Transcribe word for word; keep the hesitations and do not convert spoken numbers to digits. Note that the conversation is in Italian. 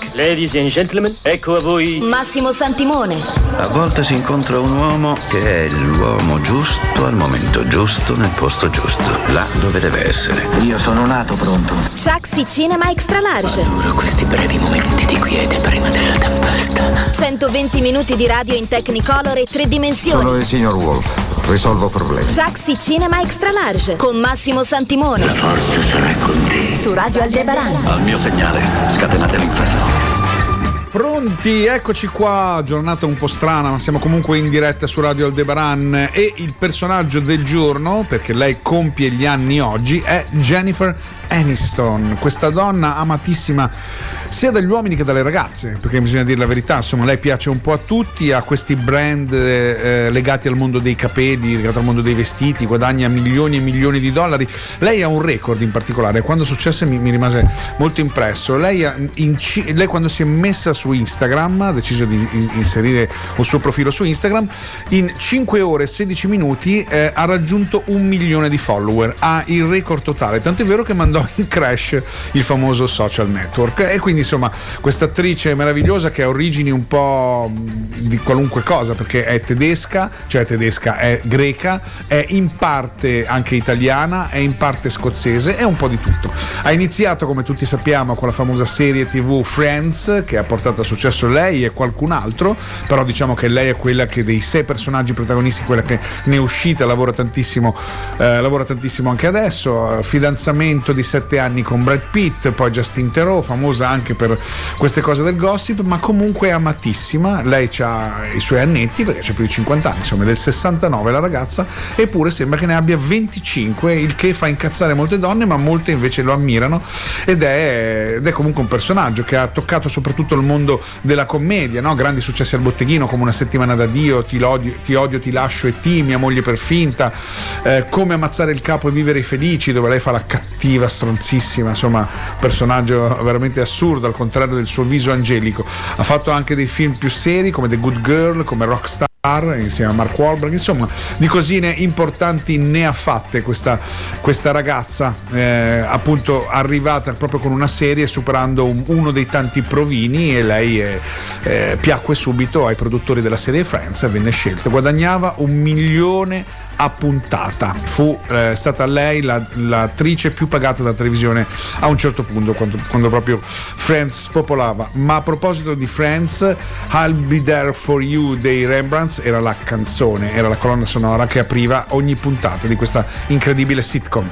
Wahlberg. Ladies and gentlemen, ecco a voi Massimo Santimone. A volte si incontra un uomo che è l'uomo giusto al momento giusto nel posto giusto, là dove deve essere. Io sono nato pronto. Jaxi Cinema Extra Large. Adoro questi brevi momenti di quiete prima della tempesta. centoventi minuti di radio in Technicolor e tre dimensioni. Sono il signor Wolf, risolvo problemi. Jaxi Cinema Extra Large con Massimo Santimone. La forza sarà con te. Su Radio Aldebaran. Al mio segnale, scatenate l'inferno. Pronti, eccoci qua, giornata un po' strana ma siamo comunque in diretta su Radio Aldebaran e il personaggio del giorno, perché lei compie gli anni oggi, è Jennifer Aniston, questa donna amatissima sia dagli uomini che dalle ragazze, perché bisogna dire la verità, insomma lei piace un po' a tutti, ha questi brand eh, legati al mondo dei capelli, legati al mondo dei vestiti, guadagna milioni e milioni di dollari, lei ha un record in particolare, quando successe mi, mi rimase molto impresso, lei, ha, in, lei quando si è messa su su Instagram, ha deciso di inserire un suo profilo su Instagram, in cinque ore e sedici minuti eh, ha raggiunto un milione di follower, ha il record totale, tant'è vero che mandò in crash il famoso social network e quindi insomma questa attrice meravigliosa che ha origini un po' di qualunque cosa perché è tedesca, cioè è tedesca, è greca, è in parte anche italiana, è in parte scozzese, è un po' di tutto. Ha iniziato, come tutti sappiamo, con la famosa serie tivù Friends, che ha portato a successo lei e qualcun altro, però diciamo che lei è quella che dei sei personaggi protagonisti, quella che ne è uscita, lavora tantissimo eh, lavora tantissimo anche adesso, fidanzamento di sette anni con Brad Pitt, poi Justin Theroux, famosa anche per queste cose del gossip, ma comunque è amatissima, lei ha i suoi annetti perché c'è più di cinquanta anni, insomma del sessantanove la ragazza, eppure sembra che ne abbia venticinque, il che fa incazzare molte donne, ma molte invece lo ammirano ed è, ed è comunque un personaggio che ha toccato soprattutto il mondo mondo della commedia, no? Grandi successi al botteghino come Una settimana da Dio, Ti odio, ti, odio, ti lascio e ti, Mia moglie per finta, eh, Come ammazzare il capo e vivere felici, dove lei fa la cattiva stronzissima, insomma personaggio veramente assurdo al contrario del suo viso angelico. Ha fatto anche dei film più seri come The Good Girl, come Rockstar insieme a Mark Wahlberg, insomma di cosine importanti ne ha fatte questa, questa ragazza, eh, appunto arrivata proprio con una serie superando un, uno dei tanti provini e lei eh, eh, piacque subito ai produttori della serie Friends e venne scelta, guadagnava un milione a puntata, fu eh, stata lei la, l'attrice più pagata da televisione a un certo punto quando, quando proprio Friends spopolava. Ma a proposito di Friends, I'll be there for you dei Rembrandts era la canzone, era la colonna sonora che apriva ogni puntata di questa incredibile sitcom.